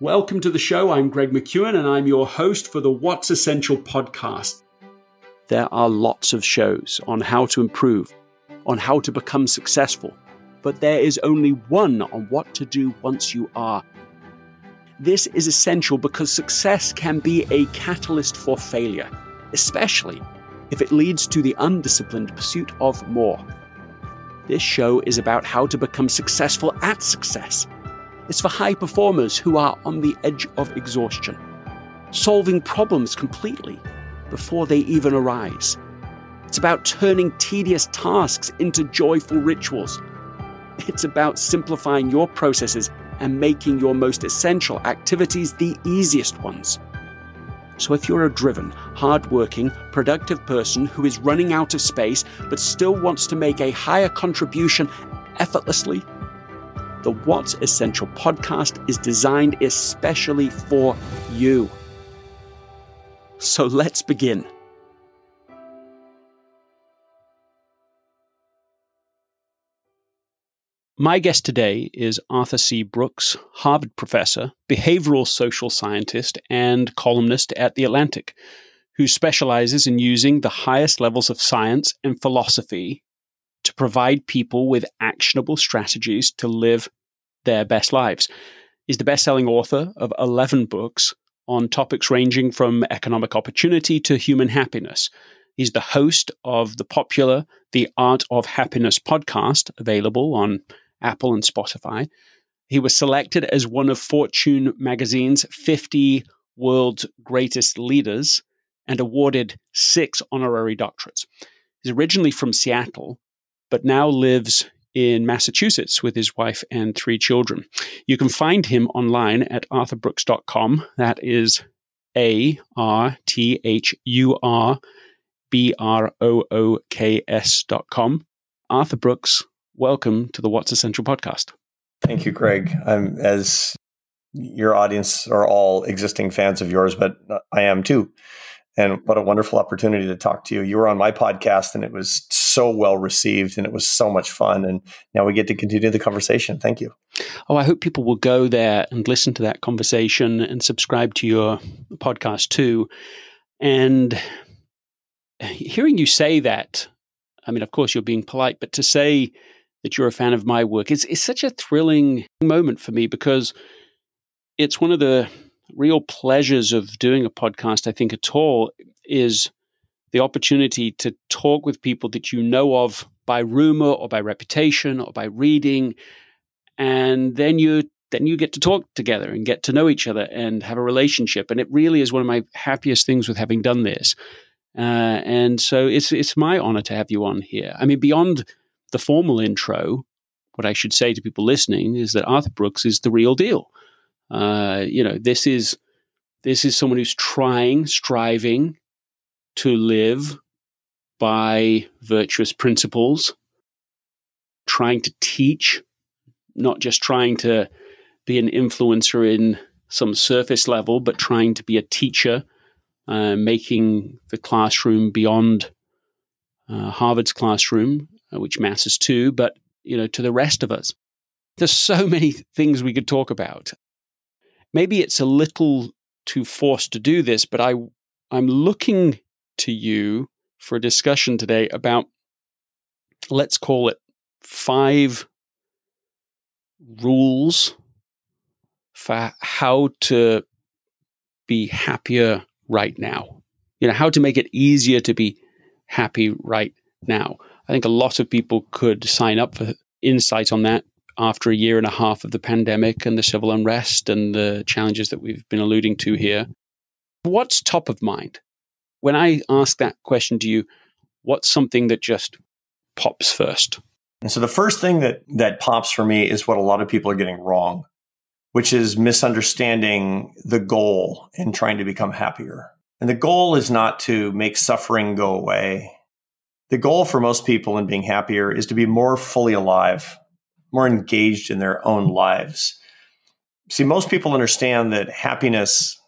Welcome to the show. I'm Greg McKeown, and I'm your host for the What's Essential podcast. There are lots of shows on how to improve, on how to become successful, but there is only one on what to do once you are. This is essential because success can be a catalyst for failure, especially if it leads to the undisciplined pursuit of more. This show is about how to become successful at success. It's for high performers who are on the edge of exhaustion, solving problems completely before they even arise. It's about turning tedious tasks into joyful rituals. It's about simplifying your processes and making your most essential activities the easiest ones. So if you're a driven, hardworking, productive person who is running out of space but still wants to make a higher contribution effortlessly, the What's Essential podcast is designed especially for you. So let's begin. My guest today is Arthur C. Brooks, Harvard professor, behavioral social scientist, and columnist at The Atlantic, who specializes in using the highest levels of science and philosophy to provide people with actionable strategies to live their best lives. He's the best-selling author of 11 books on topics ranging from economic opportunity to human happiness. He's the host of the popular The Art of Happiness podcast, available on Apple and Spotify. He was selected as one of Fortune magazine's 50 world's greatest leaders and awarded 6 honorary doctorates. He's originally from Seattle, but now lives in Massachusetts with his wife and 3 children. You can find him online at arthurbrooks.com. That is ARTHURBROOKS.com. Arthur Brooks, welcome to the What's Essential podcast. Thank you, Greg. I'm, as your audience are all existing fans of yours, but I am too. And what a wonderful opportunity to talk to you. You were on my podcast and it was so well received and it was so much fun. And now we get to continue the conversation. Thank you. Oh, I hope people will go there and listen to that conversation and subscribe to your podcast too. And hearing you say that, I mean, of course, you're being polite, but to say that you're a fan of my work is such a thrilling moment for me, because it's one of the real pleasures of doing a podcast, I think, at all, is the opportunity to talk with people that you know of by rumor or by reputation or by reading. And then you get to talk together and get to know each other and have a relationship. And it really is one of my happiest things with having done this. And so it's my honor to have you on here. I mean, beyond the formal intro, what I should say to people listening is that Arthur Brooks is the real deal. This is someone who's striving to live by virtuous principles, trying to teach, not just trying to be an influencer in some surface level, but trying to be a teacher, making the classroom beyond Harvard's classroom, which matters too, but, you know, to the rest of us. There's so many things we could talk about. Maybe it's a little too forced to do this, but I'm looking to you for a discussion today about, let's call it, 5 rules for how to be happier right now. You know, how to make it easier to be happy right now. I think a lot of people could sign up for insight on that after a year and a half of the pandemic and the civil unrest and the challenges that we've been alluding to here. What's top of mind? When I ask that question to you, what's something that just pops first? And so the first thing that pops for me is what a lot of people are getting wrong, which is misunderstanding the goal in trying to become happier. And the goal is not to make suffering go away. The goal for most people in being happier is to be more fully alive, more engaged in their own lives. See, most people understand that happiness,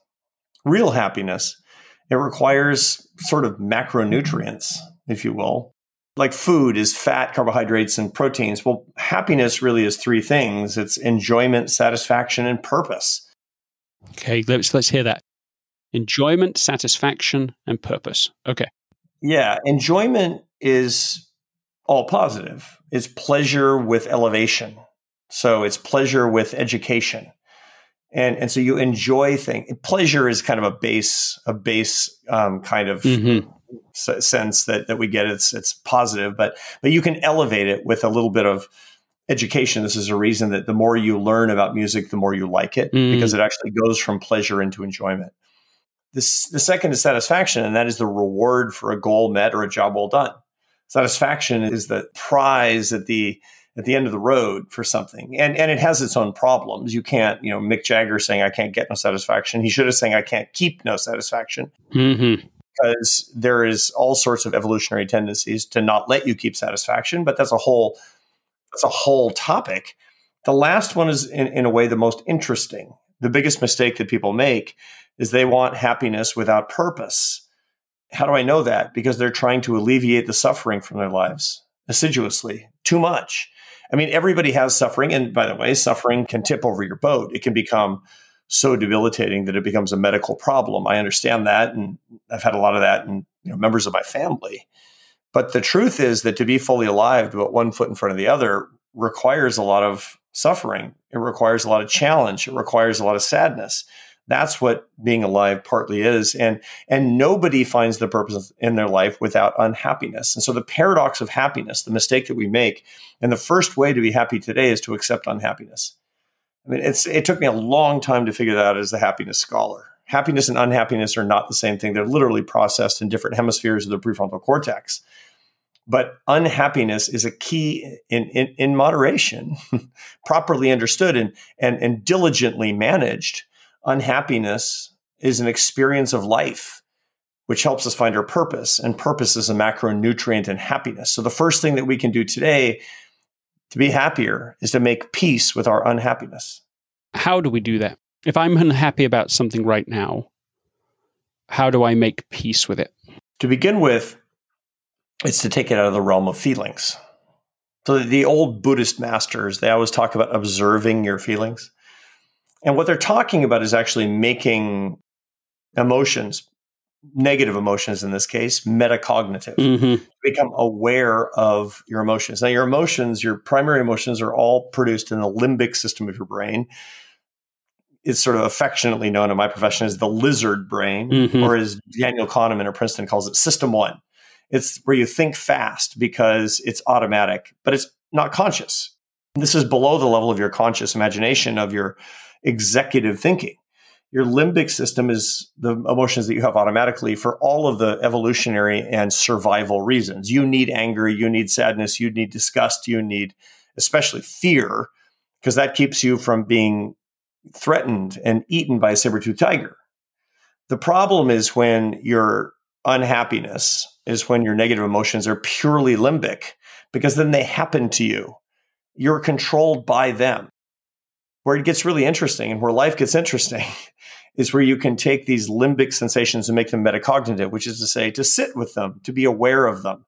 real happiness, it requires sort of macronutrients, if you will. Like food is fat, carbohydrates, and proteins. Well, happiness really is 3 things. It's enjoyment, satisfaction, and purpose. Okay, let's hear that. Enjoyment, satisfaction, and purpose. Okay. Yeah, enjoyment is all positive. It's pleasure with elevation. So it's pleasure with education. And so you enjoy things. Pleasure is kind of a base kind of sense that we get. It's positive, but you can elevate it with a little bit of education. This is a reason that the more you learn about music, the more you like it, because it actually goes from pleasure into enjoyment. The second is satisfaction, and that is the reward for a goal met or a job well done. Satisfaction is the prize at the end of the road for something. And it has its own problems. You can't, Mick Jagger saying, I can't get no satisfaction. He should have saying, I can't keep no satisfaction. Mm-hmm. Because there is all sorts of evolutionary tendencies to not let you keep satisfaction, but that's a whole topic. The last one is in a way the most interesting. The biggest mistake that people make is they want happiness without purpose. How do I know that? Because they're trying to alleviate the suffering from their lives assiduously, too much. I mean, everybody has suffering. And by the way, suffering can tip over your boat. It can become so debilitating that it becomes a medical problem. I understand that. And I've had a lot of that in members of my family. But the truth is that to be fully alive, to put one foot in front of the other, requires a lot of suffering. It requires a lot of challenge. It requires a lot of sadness. That's what being alive partly is. And nobody finds the purpose in their life without unhappiness. And so the paradox of happiness, the mistake that we make, and the first way to be happy today is to accept unhappiness. I mean, it took me a long time to figure that out as a happiness scholar. Happiness and unhappiness are not the same thing. They're literally processed in different hemispheres of the prefrontal cortex. But unhappiness is a key in moderation, properly understood and diligently managed. Unhappiness is an experience of life, which helps us find our purpose. And purpose is a macronutrient in happiness. So the first thing that we can do today to be happier is to make peace with our unhappiness. How do we do that? If I'm unhappy about something right now, how do I make peace with it? To begin with, it's to take it out of the realm of feelings. So the old Buddhist masters, they always talk about observing your feelings. And what they're talking about is actually making emotions, negative emotions in this case, metacognitive. Mm-hmm. Become aware of your emotions. Now, your emotions, your primary emotions are all produced in the limbic system of your brain. It's sort of affectionately known in my profession as the lizard brain, or as Daniel Kahneman or Princeton calls it, System 1. It's where you think fast because it's automatic, but it's not conscious. This is below the level of your conscious imagination of your executive thinking. Your limbic system is the emotions that you have automatically for all of the evolutionary and survival reasons. You need anger, you need sadness, you need disgust, you need especially fear, because that keeps you from being threatened and eaten by a saber-toothed tiger. The problem is when your unhappiness is when your negative emotions are purely limbic, because then they happen to you. You're controlled by them. Where it gets really interesting and where life gets interesting is where you can take these limbic sensations and make them metacognitive, which is to say, to sit with them, to be aware of them.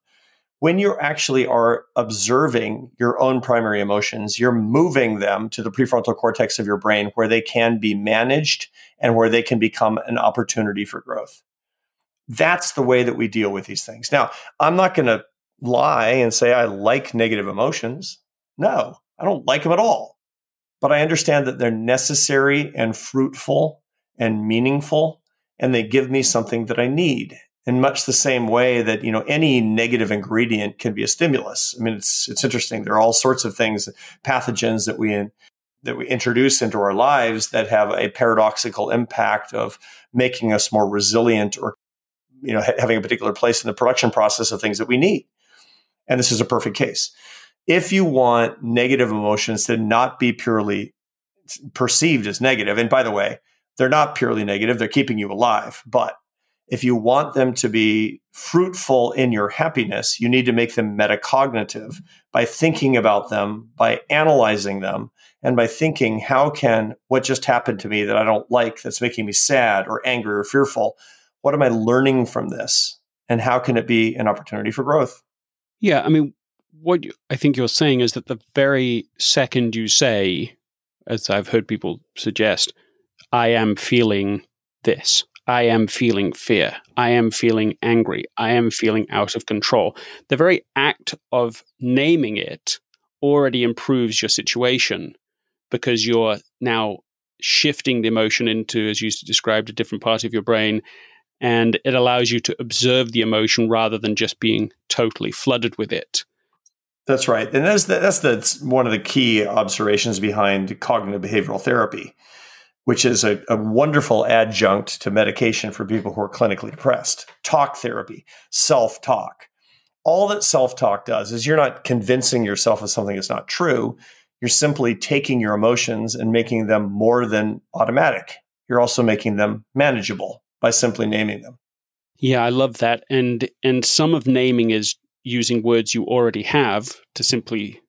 When you actually are observing your own primary emotions, you're moving them to the prefrontal cortex of your brain where they can be managed and where they can become an opportunity for growth. That's the way that we deal with these things. Now, I'm not going to lie and say I like negative emotions. No, I don't like them at all. But I understand that they're necessary and fruitful and meaningful, and they give me something that I need. In much the same way that, any negative ingredient can be a stimulus. I mean, it's interesting. There are all sorts of things, pathogens that we introduce into our lives that have a paradoxical impact of making us more resilient or, having a particular place in the production process of things that we need. And this is a perfect case. If you want negative emotions to not be purely perceived as negative, and by the way, they're not purely negative, they're keeping you alive. But if you want them to be fruitful in your happiness, you need to make them metacognitive by thinking about them, by analyzing them, and by thinking, how can what just happened to me that I don't like, that's making me sad or angry or fearful, what am I learning from this? And how can it be an opportunity for growth? Yeah, I mean, what I think you're saying is that the very second you say, as I've heard people suggest, I am feeling this. I am feeling fear. I am feeling angry. I am feeling out of control. The very act of naming it already improves your situation because you're now shifting the emotion into, as you described, a different part of your brain. And it allows you to observe the emotion rather than just being totally flooded with it. That's right. And that's one of the key observations behind cognitive behavioral therapy, which is a wonderful adjunct to medication for people who are clinically depressed. Talk therapy, self-talk. All that self-talk does is you're not convincing yourself of something that's not true. You're simply taking your emotions and making them more than automatic. You're also making them manageable by simply naming them. Yeah, I love that. And some of naming is using words you already have to simply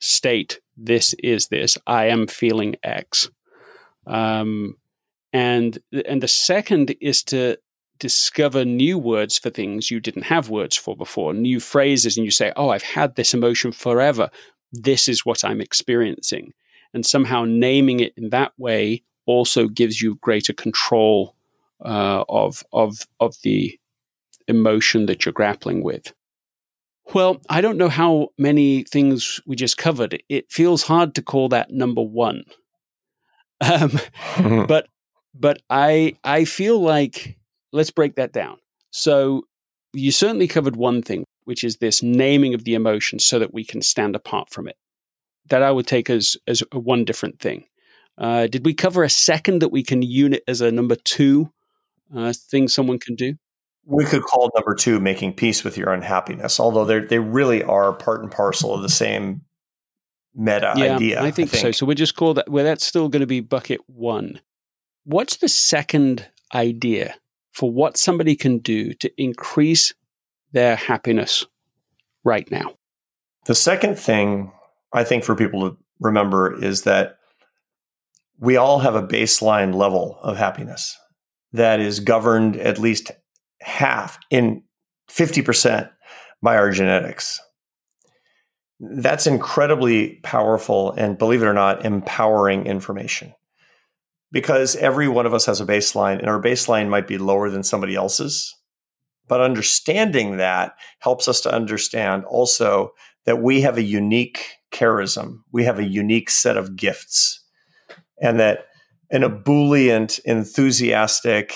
state, this is this, I am feeling X. And the second is to discover new words for things you didn't have words for before, new phrases, and you say, oh, I've had this emotion forever. This is what I'm experiencing. And somehow naming it in that way also gives you greater control of the emotion that you're grappling with. Well, I don't know how many things we just covered. It feels hard to call that number one. But I feel like, let's break that down. So you certainly covered one thing, which is this naming of the emotion so that we can stand apart from it. That I would take as one different thing. Did we cover a second that we can unit as a number two thing someone can do? We could call number two making peace with your unhappiness, although they really are part and parcel of the same meta idea. I think so. So we just call that, well, that's still going to be bucket one. What's the second idea for what somebody can do to increase their happiness right now? The second thing I think for people to remember is that we all have a baseline level of happiness that is governed at least half, in 50%, by our genetics. That's incredibly powerful and, believe it or not, empowering information, because every one of us has a baseline, and our baseline might be lower than somebody else's. But understanding that helps us to understand also that we have a unique charism. We have a unique set of gifts, and that an ebullient, enthusiastic,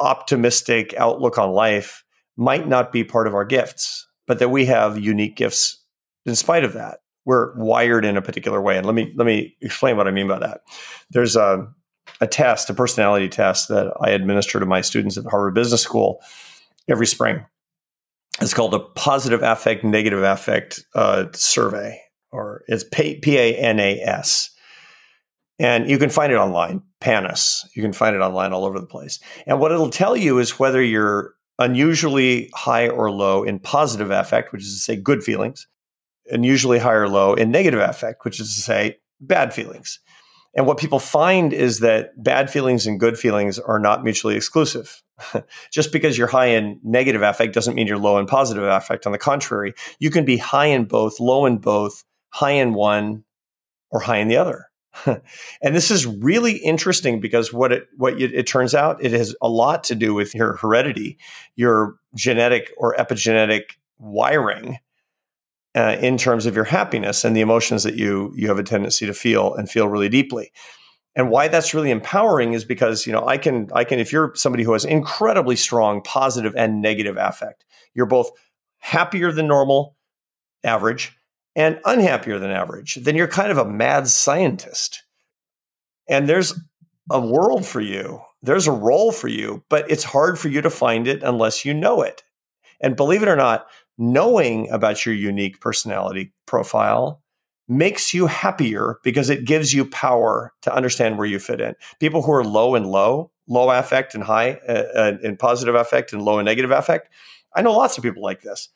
optimistic outlook on life might not be part of our gifts, but that we have unique gifts. In spite of that, we're wired in a particular way. And let me explain what I mean by that. There's a test, a personality test, that I administer to my students at Harvard Business School every spring. It's called a positive affect, negative affect survey, or it's PANAS. And you can find it online, PANAS. You can find it online all over the place. And what it'll tell you is whether you're unusually high or low in positive affect, which is to say good feelings, unusually high or low in negative affect, which is to say bad feelings. And what people find is that bad feelings and good feelings are not mutually exclusive. Just because you're high in negative affect doesn't mean you're low in positive affect. On the contrary, you can be high in both, low in both, high in one, or high in the other. And this is really interesting because it turns out, it has a lot to do with your heredity, your genetic or epigenetic wiring, in terms of your happiness and the emotions that you have a tendency to feel and feel really deeply. And why that's really empowering is because, I can, if you're somebody who has incredibly strong positive and negative affect, you're both happier than normal, average, and unhappier than average, then you're kind of a mad scientist. And there's a world for you. There's a role for you, but it's hard for you to find it unless you know it. And believe it or not, knowing about your unique personality profile makes you happier because it gives you power to understand where you fit in. People who are low and low affect and high in positive affect and low in negative affect, I know lots of people like this.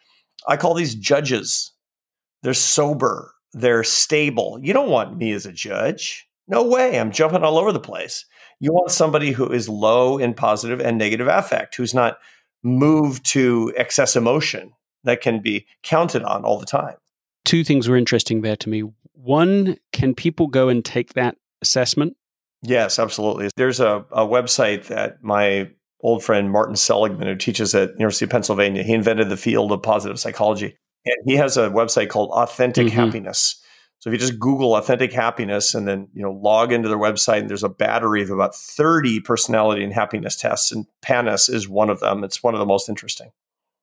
I call these judges. They're sober. They're stable. You don't want me as a judge. No way. I'm jumping all over the place. You want somebody who is low in positive and negative affect, who's not moved to excess emotion, that can be counted on all the time. Two things were interesting there to me. One, can people go and take that assessment? Yes, absolutely. There's a website that my old friend Martin Seligman, who teaches at University of Pennsylvania, he invented the field of positive psychology. And he has a website called Authentic Happiness. So if you just Google Authentic Happiness and then, you know, log into their website, and there's a battery of about 30 personality and happiness tests, and PANAS is one of them. It's one of the most interesting.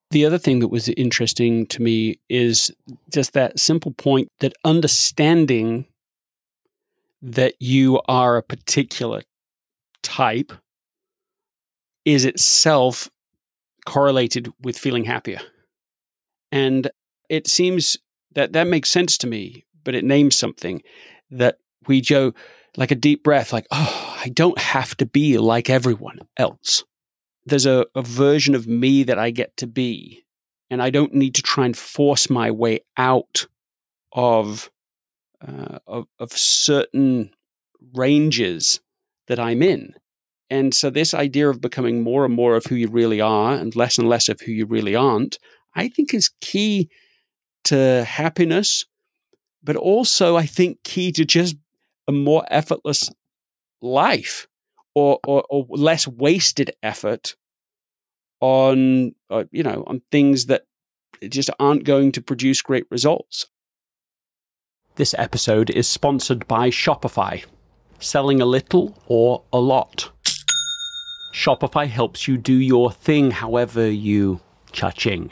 The other thing that was interesting to me is just that simple point that understanding that you are a particular type is itself correlated with feeling happier. And it seems that that makes sense to me, but it names something that we joke, like a deep breath, like, oh, I don't have to be like everyone else. There's a version of me that I get to be, and I don't need to try and force my way out of certain ranges that I'm in. And so this idea of becoming more and more of who you really are and less of who you really aren't, I think is key to happiness, but also I think key to just a more effortless life or less wasted effort on, you know, on things that just aren't going to produce great results. This episode is sponsored by Shopify. Selling a little or a lot. Shopify helps you do your thing however you cha-ching.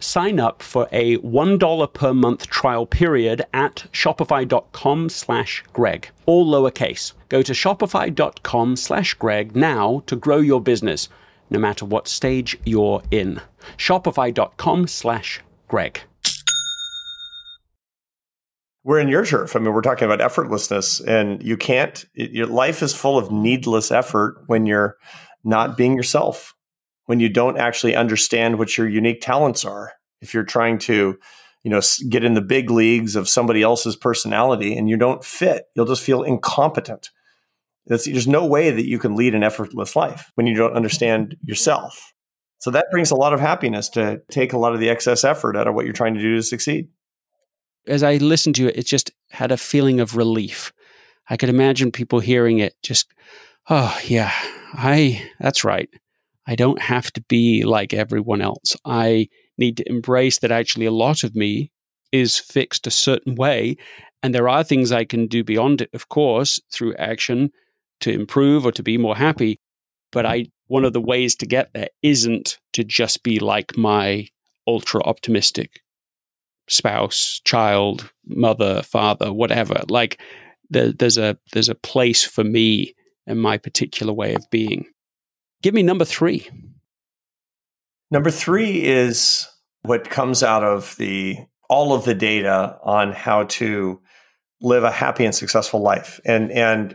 Sign up for a $1 per month trial period at shopify.com/Greg, all lowercase. Go to shopify.com/Greg now to grow your business, no matter what stage you're in. Shopify.com/Greg. We're in your turf. I mean, we're talking about effortlessness, and you can't, your life is full of needless effort when you're not being yourself, when you don't actually understand what your unique talents are. If you're trying to, you know, get in the big leagues of somebody else's personality and you don't fit, you'll just feel incompetent. There's no way that you can lead an effortless life when you don't understand yourself. So that brings a lot of happiness to take a lot of the excess effort out of what you're trying to do to succeed. As I listened to it, it just had a feeling of relief. I could imagine people hearing it just, oh yeah, that's right. I don't have to be like everyone else. I need to embrace that actually a lot of me is fixed a certain way. And there are things I can do beyond it, of course, through action to improve or to be more happy. But one of the ways to get there isn't to just be like my ultra optimistic spouse, child, mother, father, whatever. Like there's a place for me and my particular way of being. Give me number 3. Number 3 is what comes out of all of the data on how to live a happy and successful life. And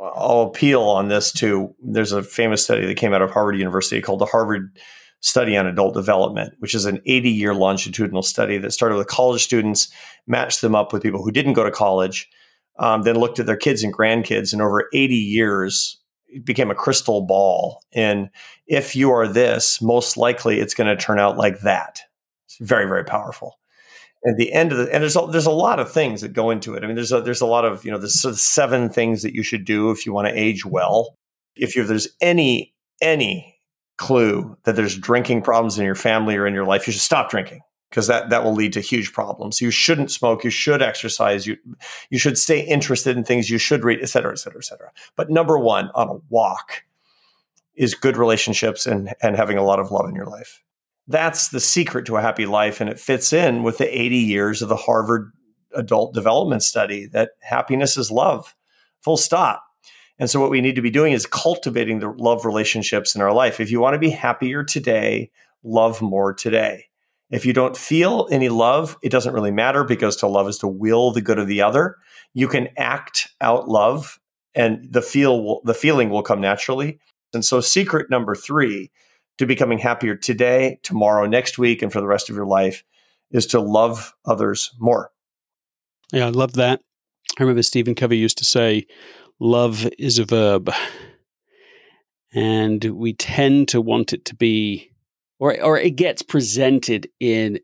I'll appeal on this to, there's a famous study that came out of Harvard University called the Harvard Study on Adult Development, which is an 80-year longitudinal study that started with college students, matched them up with people who didn't go to college, then looked at their kids and grandkids, and over 80 years, it became a crystal ball. And if you are this, most likely it's going to turn out like that. It's very, very powerful. And the end of the, and there's a lot of things that go into it. I mean, there's a lot of, you know, there's sort of 7 things that you should do if you want to age well. If you, there's any clue that there's drinking problems in your family or in your life, you should stop drinking, because that will lead to huge problems. You shouldn't smoke. You should exercise. You should stay interested in things. You should read, et cetera, et cetera, et cetera. But number one on a walk is good relationships and having a lot of love in your life. That's the secret to a happy life. And it fits in with the 80 years of the Harvard Adult Development study that happiness is love, full stop. And so what we need to be doing is cultivating the love relationships in our life. If you want to be happier today, love more today. If you don't feel any love, it doesn't really matter, because to love is to will the good of the other. You can act out love, and the feeling will come naturally. And so secret number 3 to becoming happier today, tomorrow, next week, and for the rest of your life is to love others more. Yeah, I love that. I remember Stephen Covey used to say, love is a verb, and we tend to want it to be, or it gets presented in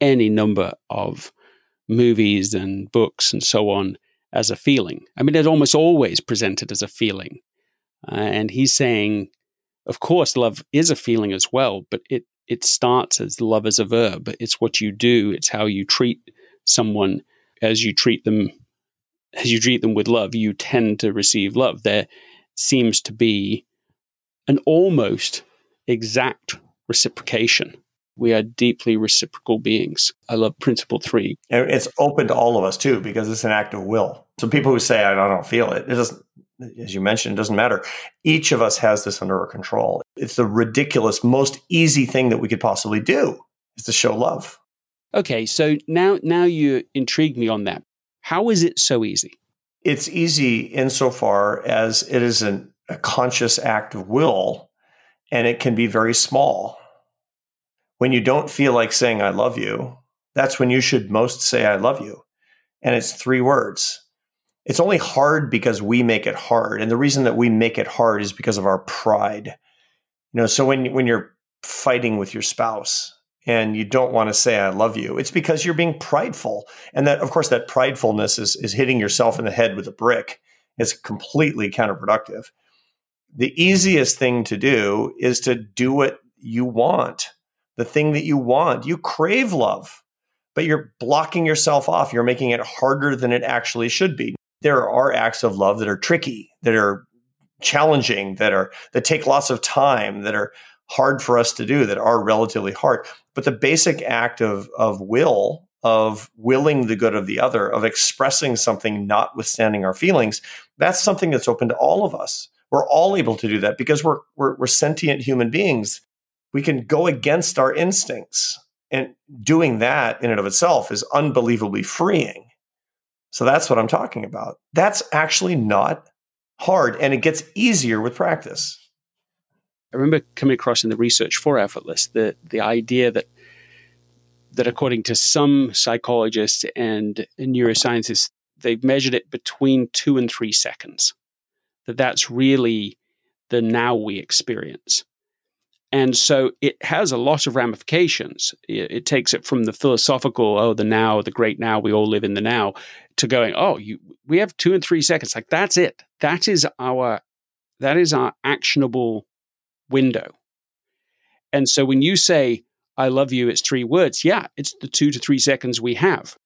any number of movies and books and so on as a feeling. I mean, it's almost always presented as a feeling. And he's saying, of course, love is a feeling as well, but it starts as love as a verb. It's what you do. It's how you treat someone. As you treat them with love, you tend to receive love. There seems to be an almost exact reciprocation. We are deeply reciprocal beings. I love principle 3. And it's open to all of us too, because it's an act of will. So people who say, I don't feel it, it doesn't, as you mentioned, it doesn't matter. Each of us has this under our control. It's the ridiculous, most easy thing that we could possibly do is to show love. Okay, so now you intrigue me on that. How is it so easy? It's easy insofar as it is a conscious act of will, and it can be very small. When you don't feel like saying, I love you, that's when you should most say, I love you. And it's 3 words. It's only hard because we make it hard. And the reason that we make it hard is because of our pride. You know, so when you're fighting with your spouse and you don't want to say, I love you, it's because you're being prideful. And that, of course, that pridefulness is hitting yourself in the head with a brick. It's completely counterproductive. The easiest thing to do is to do what you want. The thing that you want. You crave love, but you're blocking yourself off. You're making it harder than it actually should be. There are acts of love that are tricky, that are challenging, that take lots of time, that are hard for us to do, that are relatively hard. But the basic act of will, of willing the good of the other, of expressing something notwithstanding our feelings, that's something that's open to all of us. We're all able to do that because we're sentient human beings. We can go against our instincts, and doing that in and of itself is unbelievably freeing. So that's what I'm talking about. That's actually not hard, and it gets easier with practice. I remember coming across in the research for Effortless the idea that according to some psychologists and neuroscientists, they've measured it between 2 and 3 seconds. That's really the now we experience. And so it has a lot of ramifications. It takes it from the philosophical, the now, the great now, we all live in the now, to going, we have 2 and 3 seconds. Like, that's it. That is our actionable window. And so when you say, I love you, it's 3 words. Yeah, it's the 2 to 3 seconds we have.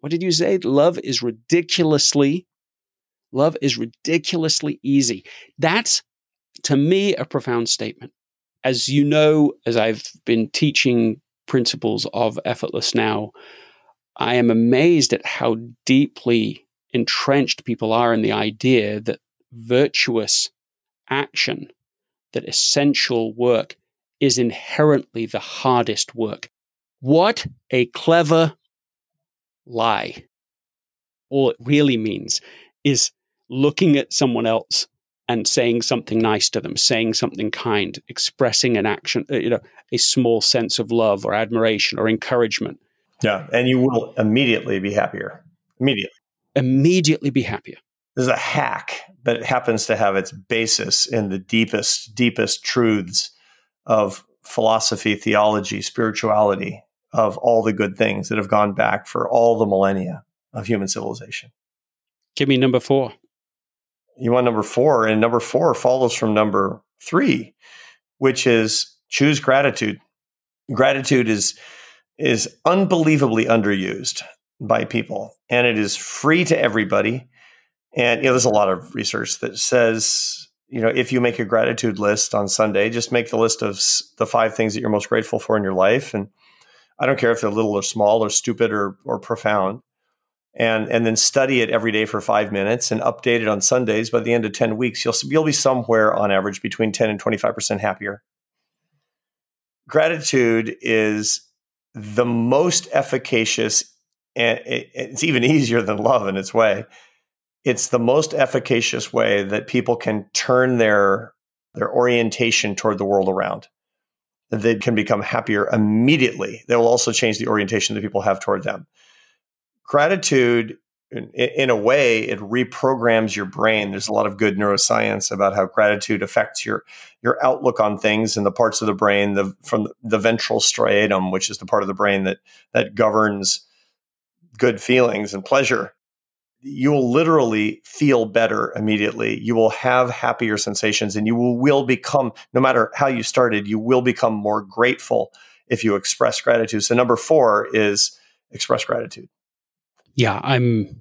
What did you say? Love is ridiculously easy. That's, to me, a profound statement. As you know, as I've been teaching principles of Effortless now, I am amazed at how deeply entrenched people are in the idea that virtuous action, that essential work, is inherently the hardest work. What a clever lie. All it really means is looking at someone else and saying something nice to them, saying something kind, expressing an action, a small sense of love or admiration or encouragement. Yeah, and you will immediately be happier. Immediately be happier. This is a hack, but it happens to have its basis in the deepest, deepest truths of philosophy, theology, spirituality, of all the good things that have gone back for all the millennia of human civilization. Give me number four. You want number four, and number four follows from number three, which is choose gratitude. Gratitude is unbelievably underused by people, and it is free to everybody. And there's a lot of research that says, if you make a gratitude list on Sunday, just make the list of the 5 things that you're most grateful for in your life. And I don't care if they're little or small or stupid or profound. And then study it every day for 5 minutes and update it on Sundays. By the end of 10 weeks, you'll be somewhere on average between 10 and 25% happier. Gratitude is the most efficacious, and it's even easier than love in its way. It's the most efficacious way that people can turn their orientation toward the world around. They can become happier immediately. They will also change the orientation that people have toward them. Gratitude, in a way, it reprograms your brain. There's a lot of good neuroscience about how gratitude affects your outlook on things and the parts of the brain, from the ventral striatum, which is the part of the brain that governs good feelings and pleasure. You will literally feel better immediately. You will have happier sensations, and you will become, no matter how you started, you will become more grateful if you express gratitude. So number 4 is express gratitude. Yeah, I'm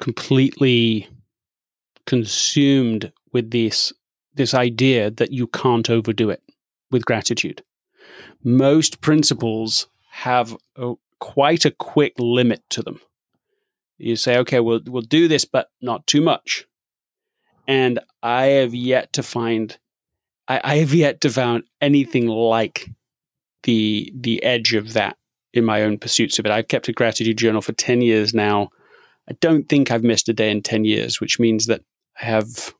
completely consumed with this idea that you can't overdo it with gratitude. Most principles have quite a quick limit to them. You say, okay, we'll do this, but not too much. And I have yet to find anything like the edge of that in my own pursuits of it. I've kept a gratitude journal for 10 years now. I don't think I've missed a day in 10 years, which means that I have,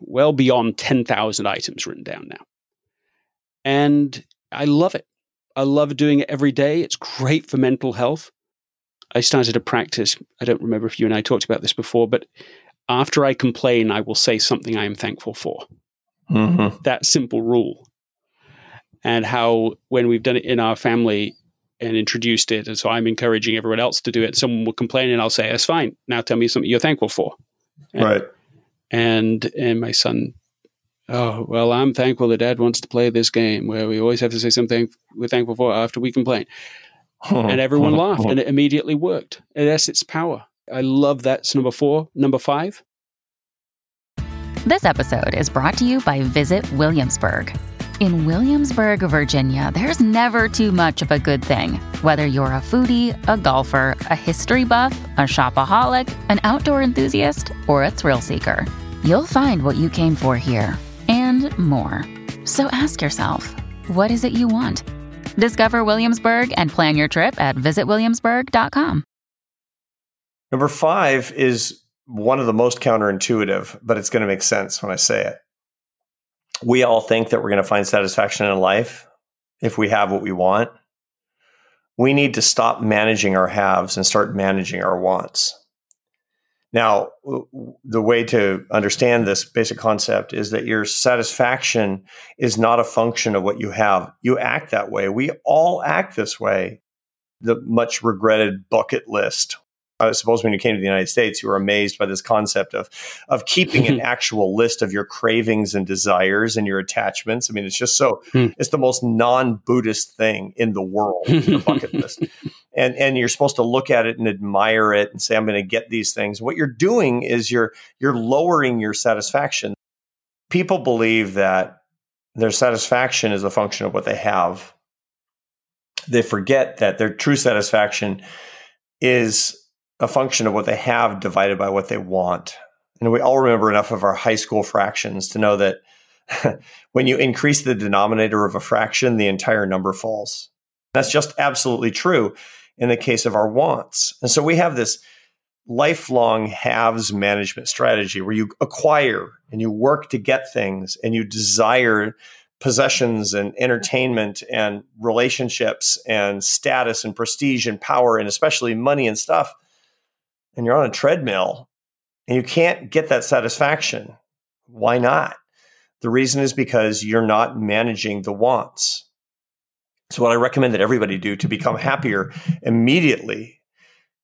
well beyond 10,000 items written down now. And I love it. I love doing it every day. It's great for mental health. I started a practice. I don't remember if you and I talked about this before, but after I complain, I will say something I am thankful for. Mm-hmm. That simple rule. And how, when we've done it in our family and introduced it, and so I'm encouraging everyone else to do it, someone will complain and I'll say, that's fine. Now tell me something you're thankful for. Right. And my son, oh, well, I'm thankful that Dad wants to play this game where we always have to say something we're thankful for after we complain. And everyone laughed and it immediately worked. And that's its power. I love that's number 4. Number 5. This episode is brought to you by Visit Williamsburg. In Williamsburg, Virginia, there's never too much of a good thing. Whether you're a foodie, a golfer, a history buff, a shopaholic, an outdoor enthusiast, or a thrill seeker, you'll find what you came for here and more. So ask yourself, what is it you want? Discover Williamsburg and plan your trip at visitwilliamsburg.com. Number 5 is one of the most counterintuitive, but it's going to make sense when I say it. We all think that we're going to find satisfaction in life if we have what we want. We need to stop managing our haves and start managing our wants. Now, the way to understand this basic concept is that your satisfaction is not a function of what you have. You act that way. We all act this way. The much regretted bucket list. I suppose when you came to the United States, you were amazed by this concept of keeping an actual list of your cravings and desires and your attachments. I mean, it's just so, it's the most non-Buddhist thing in the world, the bucket list. And you're supposed to look at it and admire it and say, I'm going to get these things. What you're doing is you're lowering your satisfaction. People believe that their satisfaction is a function of what they have. They forget that their true satisfaction is a function of what they have divided by what they want. And we all remember enough of our high school fractions to know that when you increase the denominator of a fraction, the entire number falls. That's just absolutely true in the case of our wants. And so we have this lifelong haves management strategy where you acquire and you work to get things and you desire possessions and entertainment and relationships and status and prestige and power and especially money and stuff. And you're on a treadmill and you can't get that satisfaction. Why not? The reason is because you're not managing the wants. So what I recommend that everybody do to become happier immediately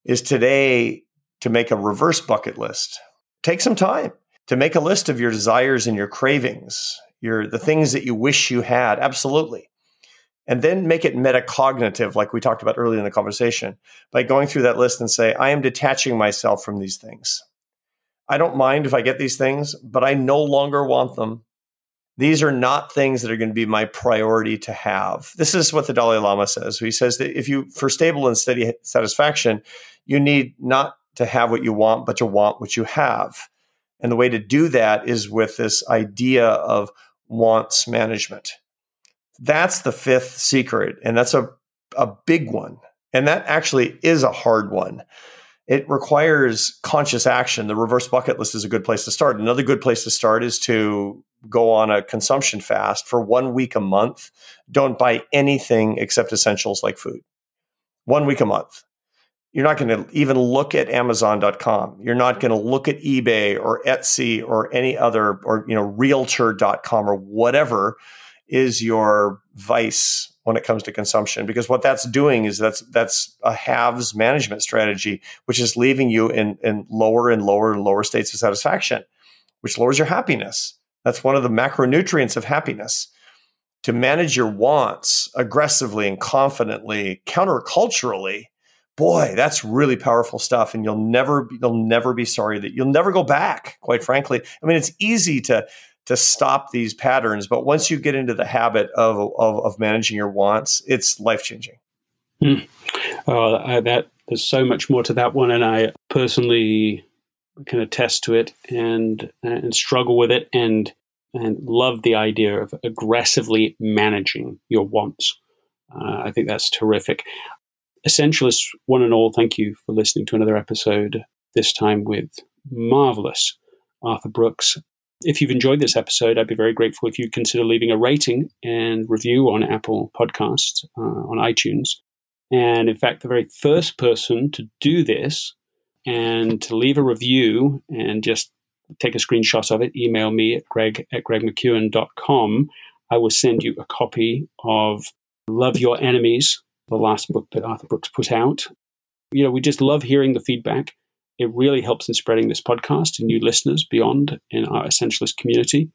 is today to make a reverse bucket list. Take some time to make a list of your desires and your cravings, the things that you wish you had, absolutely. And then make it metacognitive, like we talked about earlier in the conversation, by going through that list and say, I am detaching myself from these things. I don't mind if I get these things, but I no longer want them. These are not things that are going to be my priority to have. This is what the Dalai Lama says. He says that if you, for stable and steady satisfaction, you need not to have what you want, but to want what you have. And the way to do that is with this idea of wants management. That's the fifth secret, and that's a big one. And that actually is a hard one. It requires conscious action. The reverse bucket list is a good place to start. Another good place to start is to go on a consumption fast for 1 week a month. Don't buy anything except essentials like food. 1 week a month. You're not going to even look at Amazon.com. You're not going to look at eBay or Etsy or any other, or Realtor.com or whatever is your vice when it comes to consumption. Because what that's doing is that's a halves management strategy, which is leaving you in lower and lower and lower states of satisfaction, which lowers your happiness. That's one of the macronutrients of happiness. To manage your wants aggressively and confidently, counterculturally, boy, that's really powerful stuff. And you'll never be sorry that you'll never go back, quite frankly. I mean, it's easy to stop these patterns, but once you get into the habit of managing your wants, it's life-changing. There's so much more to that one. And I personally can attest to it and struggle with it and love the idea of aggressively managing your wants. I think that's terrific. Essentialists, one and all, thank you for listening to another episode, this time with marvelous Arthur Brooks. If you've enjoyed this episode, I'd be very grateful if you'd consider leaving a rating and review on Apple Podcasts, on iTunes. And in fact, the very first person to do this and to leave a review and just take a screenshot of it, email me at greg@gregmckeown.com. I will send you a copy of Love Your Enemies, the last book that Arthur Brooks put out. We just love hearing the feedback. It really helps in spreading this podcast to new listeners beyond in our essentialist community.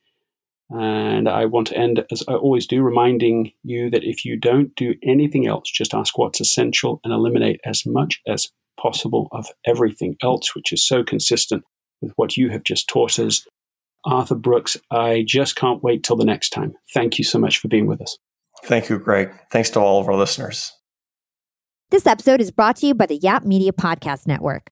And I want to end, as I always do, reminding you that if you don't do anything else, just ask what's essential and eliminate as much as possible of everything else, which is so consistent with what you have just taught us. Arthur Brooks, I just can't wait till the next time. Thank you so much for being with us. Thank you, Greg. Thanks to all of our listeners. This episode is brought to you by the Yap Media Podcast Network.